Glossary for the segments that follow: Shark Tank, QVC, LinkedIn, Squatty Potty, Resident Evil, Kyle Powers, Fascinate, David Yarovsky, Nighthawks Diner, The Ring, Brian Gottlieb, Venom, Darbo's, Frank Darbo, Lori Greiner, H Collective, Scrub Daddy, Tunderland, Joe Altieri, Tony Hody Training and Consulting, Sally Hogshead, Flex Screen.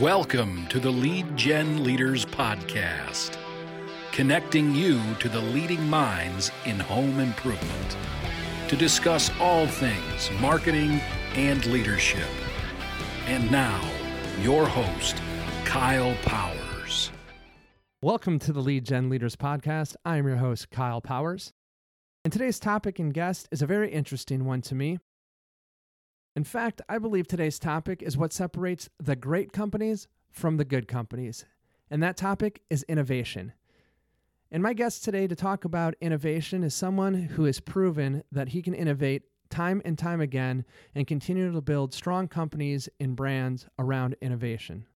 Welcome to the Lead Gen Leaders Podcast, connecting you to the leading minds in home improvement to discuss all things marketing and leadership. And now, your host, Kyle Powers. Welcome to the Lead Gen Leaders Podcast. I am your host, Kyle Powers. And today's topic and guest is a very interesting one to me. In fact, I believe today's topic is what separates the great companies from the good companies. And that topic is innovation. And my guest today to talk about innovation is someone who has proven that he can innovate time and time again and continue to build strong companies and brands around innovation.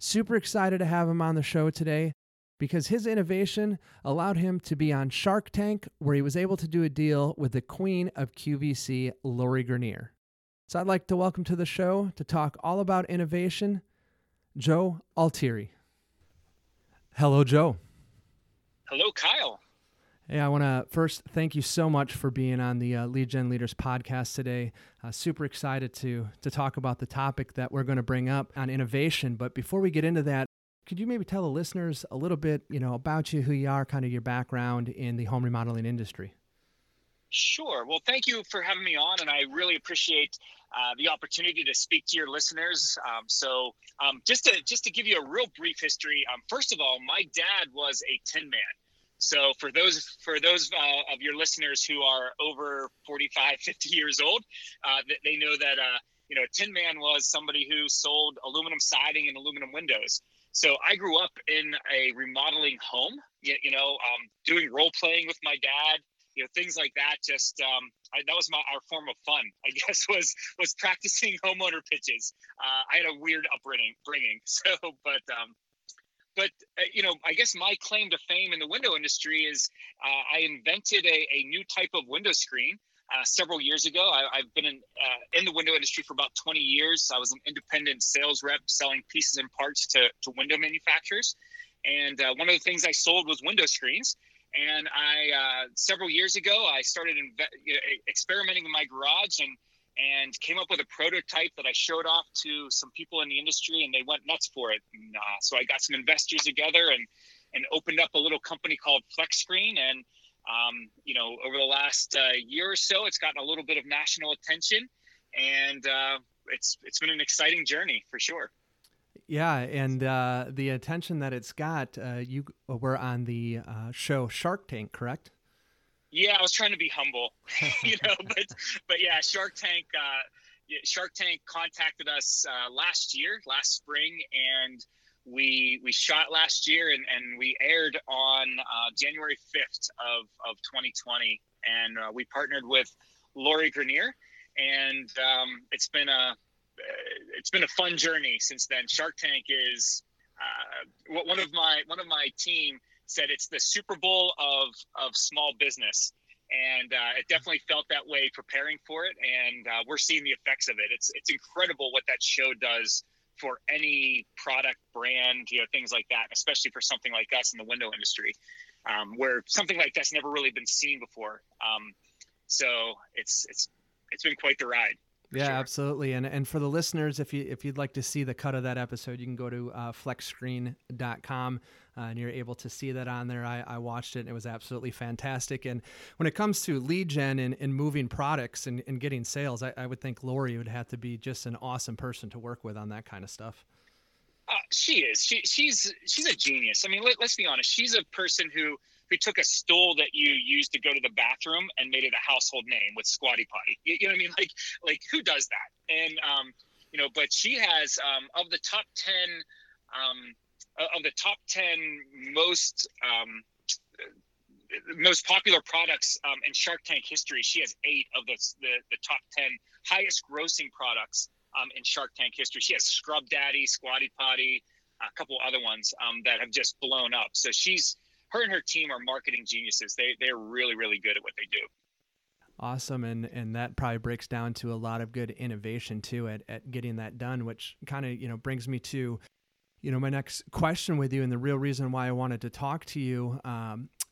Super excited to have him on the show today because his innovation allowed him to be on Shark Tank, where he was able to do a deal with the queen of QVC, Lori Greiner. So I'd like to welcome to the show to talk all about innovation, Joe Altieri. Hello, Joe. Hello, Kyle. Hey, I want to first thank you so much for being on the Lead Gen Leaders Podcast today. Super excited to talk about the topic that we're going to bring up on innovation. But before we get into that, could you maybe tell the listeners a little bit, about you, who you are, kind of your background in the home remodeling industry? Sure. Well, thank you for having me on, and I really appreciate the opportunity to speak to your listeners. Just to give you a real brief history, first of all, my dad was a tin man. So for those of your listeners who are over 45, 50 years old, they know that a tin man was somebody who sold aluminum siding and aluminum windows. So I grew up in a remodeling home, doing role playing with my dad. Things like that. Just that was our form of fun, I guess, was practicing homeowner pitches. I had a weird upbringing. But I guess my claim to fame in the window industry is I invented a new type of window screen several years ago. I've been in the window industry for about 20 years. I was an independent sales rep selling pieces and parts to window manufacturers, and one of the things I sold was window screens. And I several years ago, I started experimenting in my garage and came up with a prototype that I showed off to some people in the industry, and they went nuts for it. And, so I got some investors together and opened up a little company called Flex Screen. And, over the last year or so, it's gotten a little bit of national attention, and it's been an exciting journey for sure. Yeah, and the attention that it's got, you were on the show Shark Tank, correct? Yeah, I was trying to be humble, but yeah, Shark Tank contacted us last spring, and we shot last year, and we aired on January 5th of 2020, and we partnered with Lori Greiner, and it's been a fun journey since then. Shark Tank is one of my team said it's the Super Bowl of small business, and it definitely felt that way preparing for it, and we're seeing the effects of it. It's incredible what that show does for any product, brand, things like that, especially for something like us in the window industry, where something like that's never really been seen before. So it's been quite the ride. Yeah, sure. Absolutely. And for the listeners, if you'd like to see the cut of that episode, you can go to flexscreen.com and you're able to see that on there. I watched it, and it was absolutely fantastic. And when it comes to lead gen and moving products and getting sales, I would think Lori would have to be just an awesome person to work with on that kind of stuff. She is. She's a genius. I mean, let's be honest. She's a person who took a stool that you used to go to the bathroom and made it a household name with Squatty Potty. You know what I mean? Like who does that? And, but she has, of the top 10, most, most popular products in Shark Tank history, she has 8 of the top 10 highest grossing products in Shark Tank history. She has Scrub Daddy, Squatty Potty, a couple other ones that have just blown up. So her and her team are marketing geniuses. They're really, really good at what they do. Awesome. And that probably breaks down to a lot of good innovation too at getting that done, which kind of, brings me to, my next question with you, and the real reason why I wanted to talk to you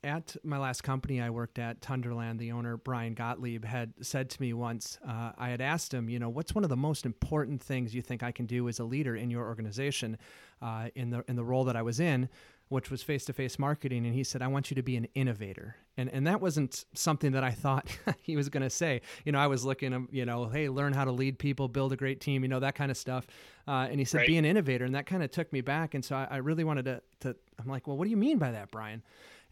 At my last company I worked at, Tunderland, the owner, Brian Gottlieb, had said to me once, I had asked him, you know, what's one of the most important things you think I can do as a leader in your organization in the role that I was in, which was face-to-face marketing? And he said, I want you to be an innovator. And that wasn't something that I thought he was going to say. You know, I was looking, you know, hey, learn how to lead people, build a great team, you know, that kind of stuff. And he said, right, be an innovator. And that kind of took me back. And so I really wanted to, I'm like, well, what do you mean by that, Brian?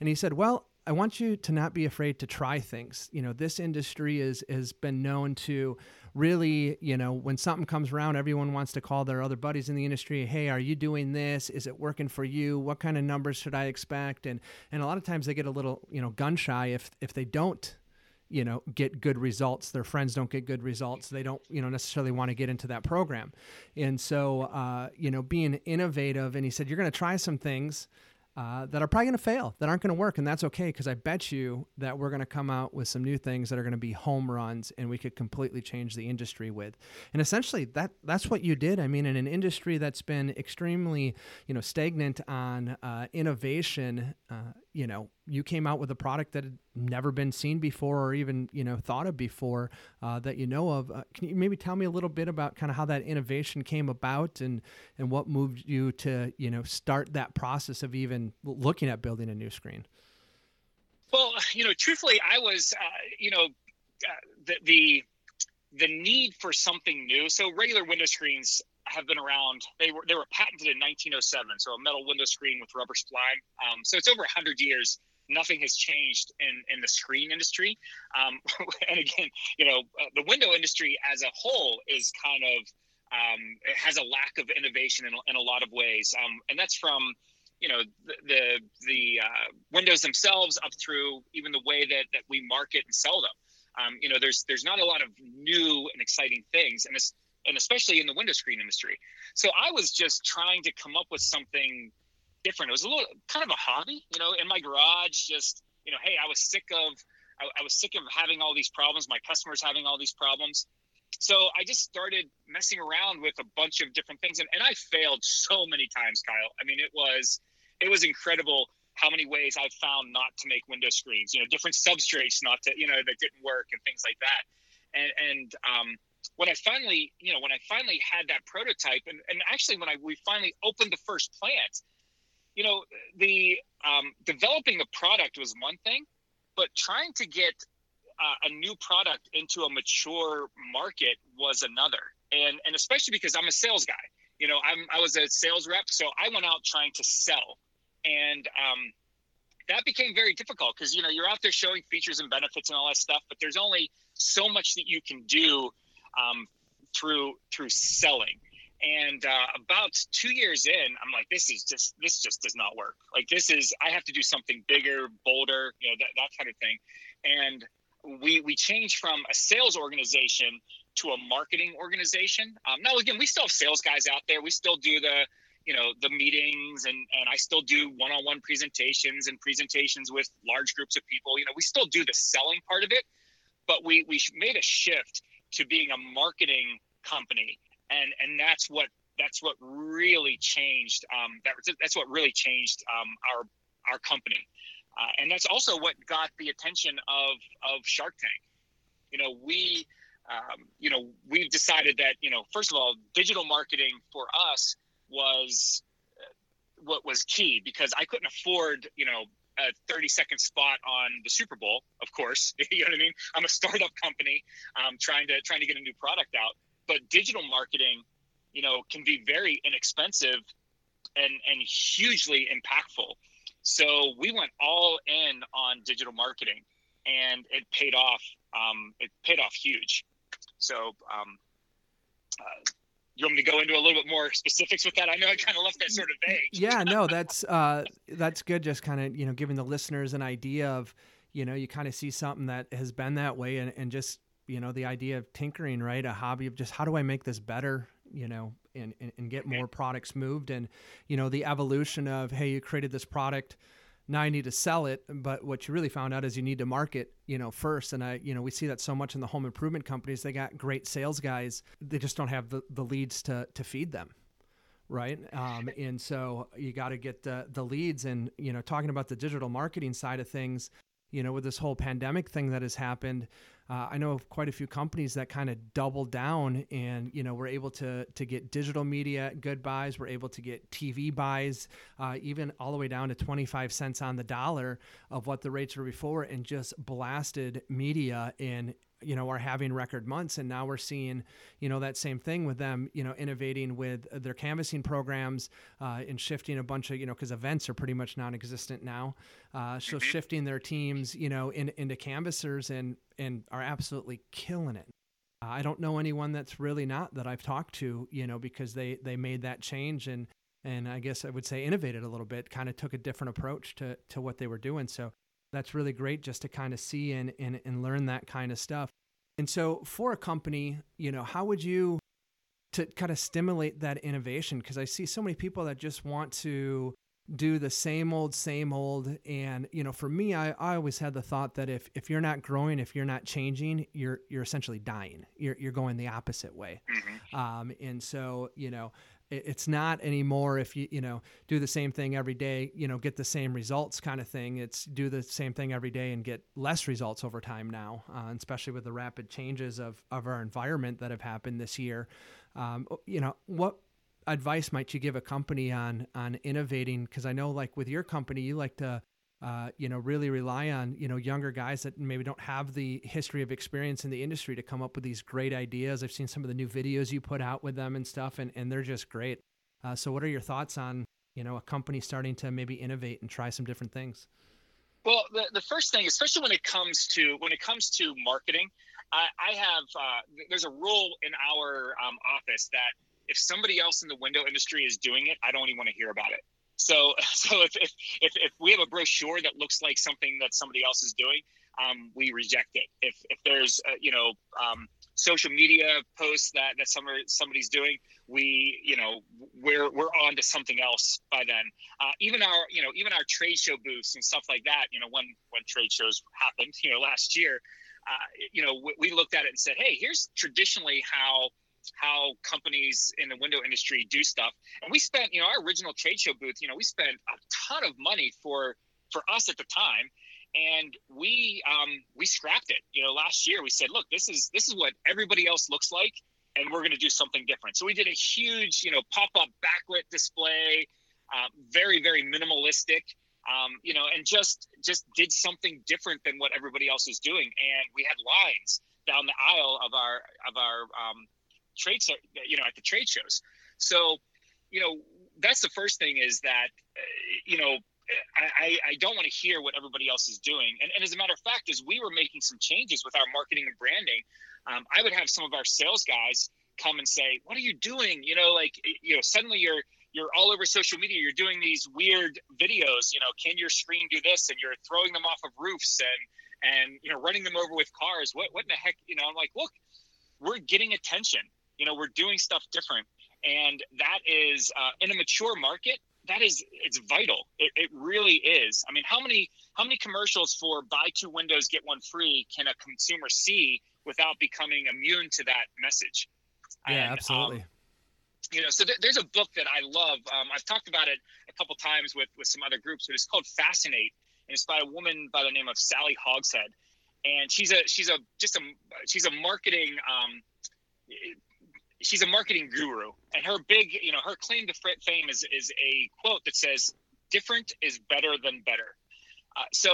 And he said, well, I want you to not be afraid to try things. You know, this industry has been known to really, you know, when something comes around, everyone wants to call their other buddies in the industry. Hey, are you doing this? Is it working for you? What kind of numbers should I expect? And a lot of times they get a little, you know, gun shy if they don't, you know, get good results. Their friends don't get good results. They don't, you know, necessarily want to get into that program. And so, you know, being innovative. And he said, you're going to try some things that are probably going to fail, that aren't going to work. And that's okay, because I bet you that we're going to come out with some new things that are going to be home runs and we could completely change the industry with. And essentially, that's what you did. I mean, in an industry that's been extremely, you know, stagnant on innovation, you know, you came out with a product that had never been seen before or even, you know, thought of before that you know of. Can you maybe tell me a little bit about kind of how that innovation came about and what moved you to, you know, start that process of even looking at building a new screen? Well, you know, truthfully, I was, you know, the need for something new. So regular window screens have been around. They were patented in 1907. So a metal window screen with rubber spline. So it's over 100 years. Nothing has changed in the screen industry. And again, you know, the window industry as a whole is kind of, it has a lack of innovation in a lot of ways. And that's from, you know, the windows themselves up through even the way that we market and sell them. You know, there's not a lot of new and exciting things, and especially in the window screen industry. So I was just trying to come up with something different. It was a little kind of a hobby, you know, in my garage, just, you know, hey, I was sick of having all these problems, my customers having all these problems. So I just started messing around with a bunch of different things. And I failed so many times, Kyle. I mean, it was incredible how many ways I found not to make window screens, you know, different substrates, not to, you know, that didn't work and things like that. And when I finally had that prototype and actually we finally opened the first plant, you know, the developing a product was one thing, but trying to get a new product into a mature market was another. And especially because I'm a sales guy, you know, I was a sales rep. So I went out trying to sell, and that became very difficult because, you know, you're out there showing features and benefits and all that stuff, but there's only so much that you can do through selling. And about 2 years in, I'm like, this just does not work. Like I have to do something bigger, bolder, you know, that kind of thing. And we changed from a sales organization to a marketing organization. Now, again, we still have sales guys out there. We still do the, you know, the meetings, and I still do one-on-one presentations and presentations with large groups of people. You know, we still do the selling part of it, but we made a shift to being a marketing company. And that's what really changed. That's what really changed our company, and that's also what got the attention of Shark Tank. You know, we've decided that, you know, first of all, digital marketing for us was what was key, because I couldn't afford, you know, a 30-second spot on the Super Bowl. Of course, you know what I mean. I'm a startup company, trying to get a new product out. But digital marketing, you know, can be very inexpensive and hugely impactful. So we went all in on digital marketing, and it paid off. It paid off huge. So you want me to go into a little bit more specifics with that? I know I kind of left that sort of vague. Yeah, no, that's good. Just kind of, you know, giving the listeners an idea of, you know, you kind of see something that has been that way, and just, you know, the idea of tinkering, right? A hobby of just, how do I make this better, you know, and get more products moved. And, you know, the evolution of, hey, you created this product, now I need to sell it. But what you really found out is you need to market, you know, first. And you know, we see that so much in the home improvement companies. They got great sales guys. They just don't have the leads to feed them. right? And so you got to get the leads. And, you know, talking about the digital marketing side of things, you know, with this whole pandemic thing that has happened, I know of quite a few companies that kind of doubled down and, you know, were able to get digital media good buys. We're able to get TV buys, even all the way down to 25 cents on the dollar of what the rates were before, and just blasted media in, you know, are having record months. And now we're seeing, you know, that same thing with them, you know, innovating with their canvassing programs, and shifting a bunch of, you know, because events are pretty much non-existent now. So shifting their teams, you know, into canvassers and are absolutely killing it. I don't know anyone that's really not that I've talked to, you know, because they made that change and I guess I would say innovated a little bit, kind of took a different approach to what they were doing. So that's really great just to kind of see and learn that kind of stuff. And so for a company, you know, how would you to kind of stimulate that innovation? Because I see so many people that just want to do the same old. And, you know, for me, I always had the thought that if you're not growing, if you're not changing, you're essentially dying. You're going the opposite way. And so, you know, it's not anymore if you know, do the same thing every day, you know, get the same results kind of thing. It's do the same thing every day and get less results over time now, especially with the rapid changes of our environment that have happened this year. You know, what advice might you give a company on innovating? Because I know, like with your company, you like to you know, really rely on, you know, younger guys that maybe don't have the history of experience in the industry to come up with these great ideas. I've seen some of the new videos you put out with them and stuff, and they're just great. So what are your thoughts on, you know, a company starting to maybe innovate and try some different things? Well, the first thing, especially when it comes to marketing, I have, there's a rule in our office that if somebody else in the window industry is doing it, I don't even want to hear about it. So if we have a brochure that looks like something that somebody else is doing, we reject it. If there's you know, social media posts that somebody's doing, we, you know, we're on to something else by then. Even our trade show booths and stuff like that. You know, when trade shows happened, you know, last year, you know, we looked at it and said, hey, here's traditionally how companies in the window industry do stuff. And we spent, you know, our original trade show booth, you know, we spent a ton of money for us at the time. And we scrapped it, you know, last year. We said, look, this is what everybody else looks like, and we're going to do something different. So we did a huge, you know, pop-up backlit display, very, very minimalistic, you know, and just did something different than what everybody else was doing. And we had lines down the aisle of our, trades, you know, at the trade shows. So, you know, that's the first thing, is that, you know, I don't want to hear what everybody else is doing. And as a matter of fact, as we were making some changes with our marketing and branding, I would have some of our sales guys come and say, what are you doing? You know, like, you know, suddenly you're all over social media, you're doing these weird videos, you know, can your screen do this? And you're throwing them off of roofs and, you know, running them over with cars. What in the heck? You know, I'm like, look, we're getting attention. You know, we're doing stuff different, and that is in a mature market. It's vital. It really is. I mean, how many commercials for buy two windows get one free can a consumer see without becoming immune to that message? Yeah, and, absolutely. You know, so there's a book that I love. I've talked about it a couple times with some other groups, but it's called Fascinate, and it's by a woman by the name of Sally Hogshead, and she's a marketing. She's a marketing guru, and her big, you know, her claim to fame is a quote that says, different is better than better. So,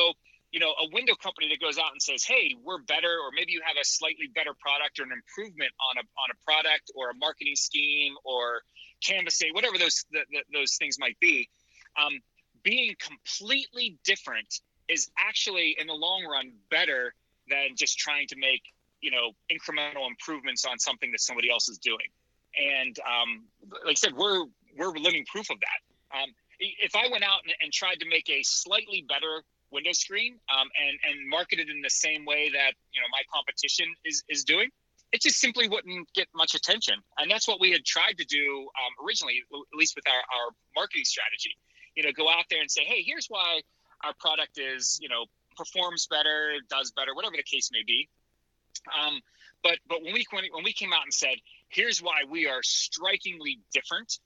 you know, a window company that goes out and says, hey, we're better, or maybe you have a slightly better product or an improvement on a product or a marketing scheme or canvassing, whatever those things might be, being completely different is actually in the long run better than just trying to make, you know, incremental improvements on something that somebody else is doing. And like I said, we're living proof of that. If I went out and tried to make a slightly better window screen and marketed in the same way that, you know, my competition is doing, it just simply wouldn't get much attention. And that's what we had tried to do originally, at least with our marketing strategy. You know, go out there and say, hey, here's why our product is, you know, performs better, does better, whatever the case may be. But when we came out and said, here's why we are strikingly different,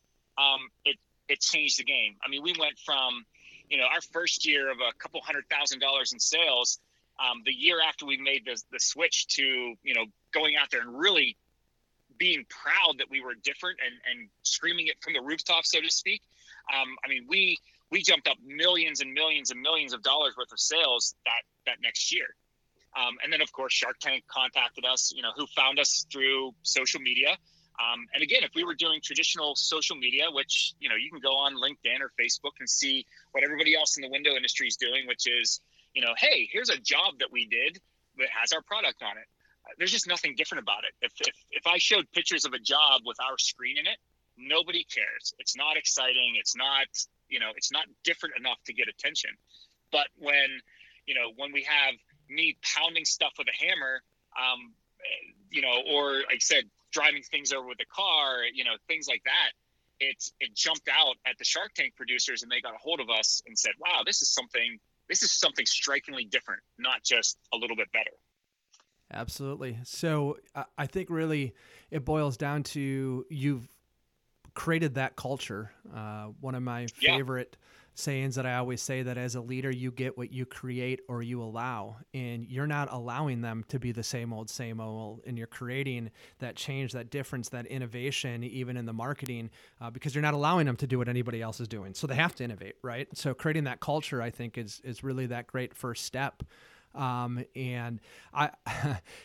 it changed the game. I mean, we went from, you know, our first year of a couple $100,000 in sales, the year after we made the switch to, you know, going out there and really being proud that we were different and screaming it from the rooftop, so to speak. I mean, we jumped up millions and millions and millions of dollars worth of sales that next year. And then, of course, Shark Tank contacted us, you know, who found us through social media. And again, if we were doing traditional social media, which, you know, you can go on LinkedIn or Facebook and see what everybody else in the window industry is doing, which is, you know, hey, here's a job that we did that has our product on it. There's just nothing different about it. If I showed pictures of a job with our screen in it, nobody cares. It's not exciting. It's not, you know, it's not different enough to get attention. But when, you know, when we have me pounding stuff with a hammer, you know, or like I said, driving things over with a car, you know, things like that, it jumped out at the Shark Tank producers, and they got a hold of us and said, wow, this is something strikingly different, not just a little bit better. Absolutely. So I think really it boils down to you've created that culture. One of my favorite sayings that I always say that as a leader, you get what you create or you allow, and you're not allowing them to be the same old, and you're creating that change, that difference, that innovation, even in the marketing, because you're not allowing them to do what anybody else is doing. So they have to innovate, right? So creating that culture, I think, is really that great first step. And I,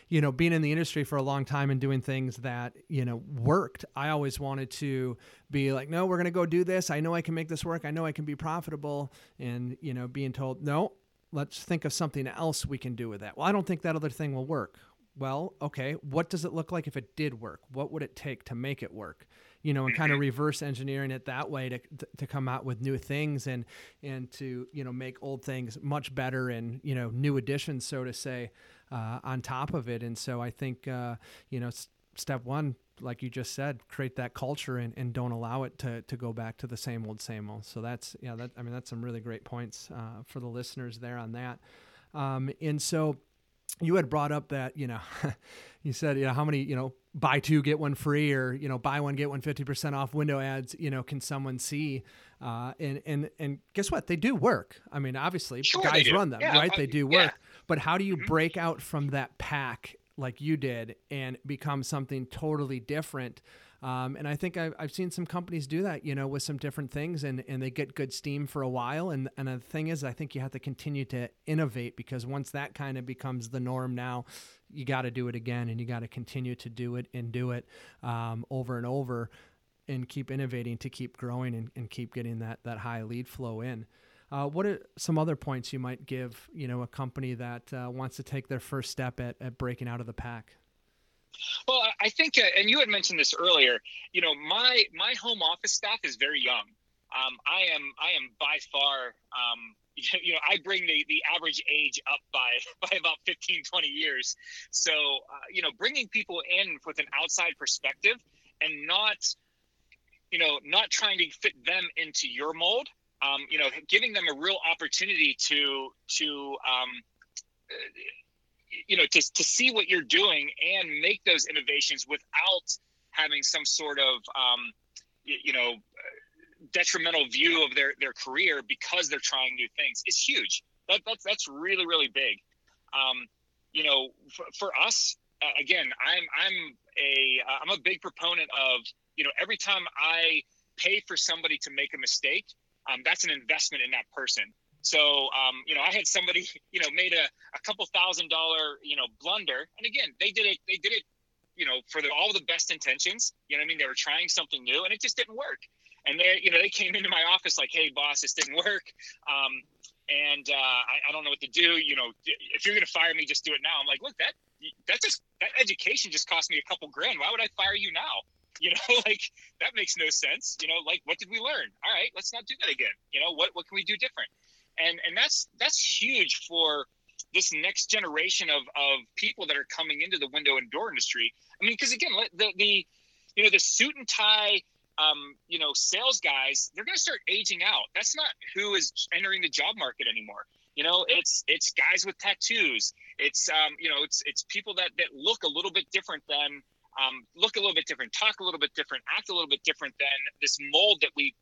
you know, being in the industry for a long time and doing things that, you know, worked, I always wanted to be like, no, we're going to go do this. I know I can make this work. I know I can be profitable. And, you know, being told, no, let's think of something else we can do with that. Well, I don't think that other thing will work. Well, okay. What does it look like if it did work? What would it take to make it work? You know, and kind of reverse engineering it that way to come out with new things and to, you know, make old things much better and, you know, new additions, so to say, on top of it. And so I think, you know, step one, like you just said, create that culture and don't allow it to go back to the same old. So that's, yeah, that, I mean, that's some really great points for the listeners there on that. And so you had brought up that, you know, you said, you know, how many, you know, buy two, get one free, or, you know, buy one, get one 50% off window ads, you know, can someone see, and guess what? They do work. I mean, obviously guys run them, right? They do work, but how do you break out from that pack like you did and become something totally different? And I think I've seen some companies do that, you know, with some different things and they get good steam for a while. And the thing is, I think you have to continue to innovate, because once that kind of becomes the norm now, you got to do it again, and you got to continue to do it over and over, and keep innovating to keep growing and keep getting that high lead flow in. What are some other points you might give, you know, a company that wants to take their first step at breaking out of the pack? Well, I think, and you had mentioned this earlier, you know, my home office staff is very young. I am by far, you know, I bring the average age up by about 15, 20 years. So, you know, bringing people in with an outside perspective and not, you know, not trying to fit them into your mold, you know, giving them a real opportunity you know, to see what you're doing and make those innovations without having some sort of, you know, detrimental view of their career because they're trying new things is huge. That's really, really big. You know, for us, again, I'm a big proponent of, you know, every time I pay for somebody to make a mistake, that's an investment in that person. So, you know, I had somebody, you know, made a couple $1,000, you know, blunder. And again, they did it, you know, for all the best intentions. You know what I mean? They were trying something new and it just didn't work. And they, you know, they came into my office like, hey boss, this didn't work. And I don't know what to do. You know, if you're going to fire me, just do it now. I'm like, look, that education just cost me a couple grand. Why would I fire you now? You know, like that makes no sense. You know, like what did we learn? All right, let's not do that again. You know, what can we do different? And that's huge for this next generation of people that are coming into the window and door industry. I mean, because again, the you know, the suit and tie, you know, sales guys, they're going to start aging out. That's not who is entering the job market anymore. You know, it's guys with tattoos. It's you know, it's people that look a little bit different than look a little bit different, talk a little bit different, act a little bit different than this mold that we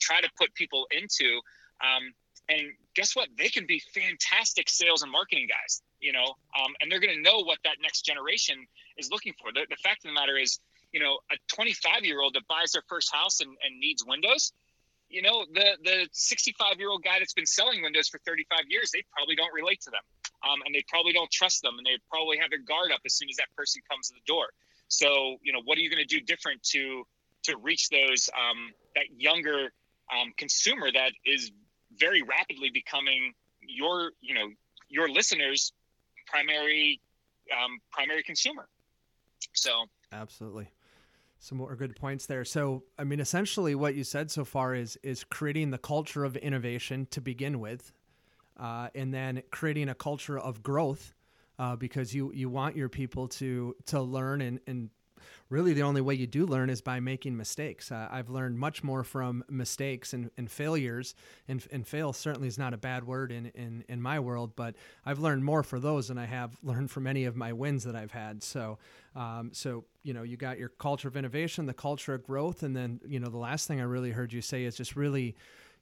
try to put people into. And guess what? They can be fantastic sales and marketing guys, you know, and they're going to know what that next generation is looking for. The fact of the matter is, you know, a 25-year-old that buys their first house and needs windows, you know, the 65-year-old guy that's been selling windows for 35 years, they probably don't relate to them. And they probably don't trust them. And they probably have their guard up as soon as that person comes to the door. So, you know, what are you going to do different to reach those, that younger consumer that is very rapidly becoming your, you know, your listener's primary consumer. So absolutely. Some more good points there. So, I mean, essentially what you said so far is creating the culture of innovation to begin with, and then creating a culture of growth, because you want your people to learn, and really the only way you do learn is by making mistakes. I've learned much more from mistakes and failures, and fail certainly is not a bad word in my world, but I've learned more for those than I have learned from any of my wins that I've had. So, you know, you got your culture of innovation, the culture of growth. And then, you know, the last thing I really heard you say is just really,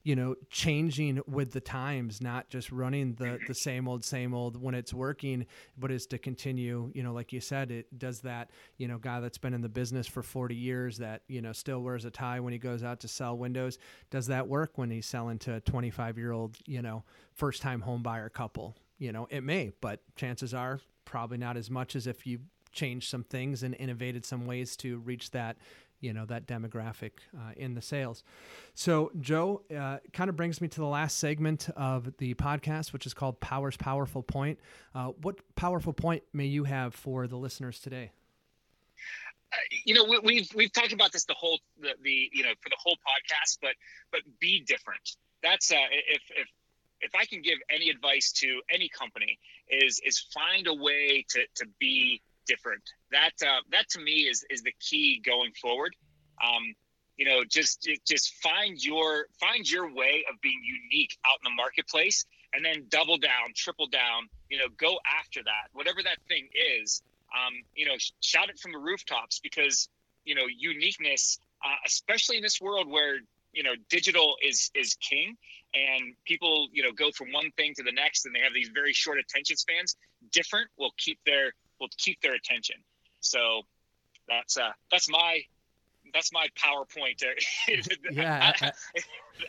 you know, changing with the times, not just running the same old when it's working, but is to continue, you know, like you said, it does that, you know, guy that's been in the business for 40 years that, you know, still wears a tie when he goes out to sell windows. Does that work when he's selling to a 25-year-old, you know, first time home buyer couple? You know, it may, but chances are probably not as much as if you changed some things and innovated some ways to reach that, you know, that demographic in the sales. So Joe, kind of brings me to the last segment of the podcast, which is called Power's Powerful Point. What powerful point may you have for the listeners today? You know, we've talked about this for the whole podcast, but be different. That's if I can give any advice to any company is find a way to be different. That to me is the key going forward. You know, just find your way of being unique out in the marketplace, and then double down, triple down, you know, go after that, whatever that thing is. You know, shout it from the rooftops, because, you know, uniqueness, especially in this world where, you know, digital is king, and people, you know, go from one thing to the next, and they have these very short attention spans. Different will keep their attention. So that's my PowerPoint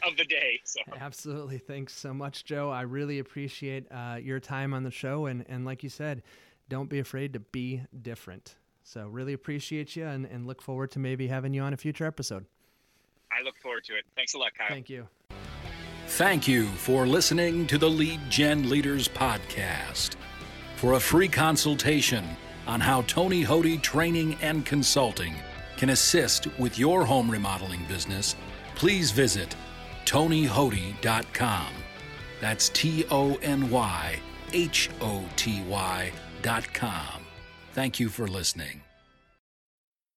of the day. So. Absolutely. Thanks so much, Joe. I really appreciate your time on the show. And like you said, don't be afraid to be different. So really appreciate you, and look forward to maybe having you on a future episode. I look forward to it. Thanks a lot, Kyle. Thank you. Thank you for listening to the Lead Gen Leaders Podcast. For a free consultation on how Tony Hody Training and Consulting can assist with your home remodeling business, please visit tonyhody.com. That's TonyHoty.com. Thank you for listening.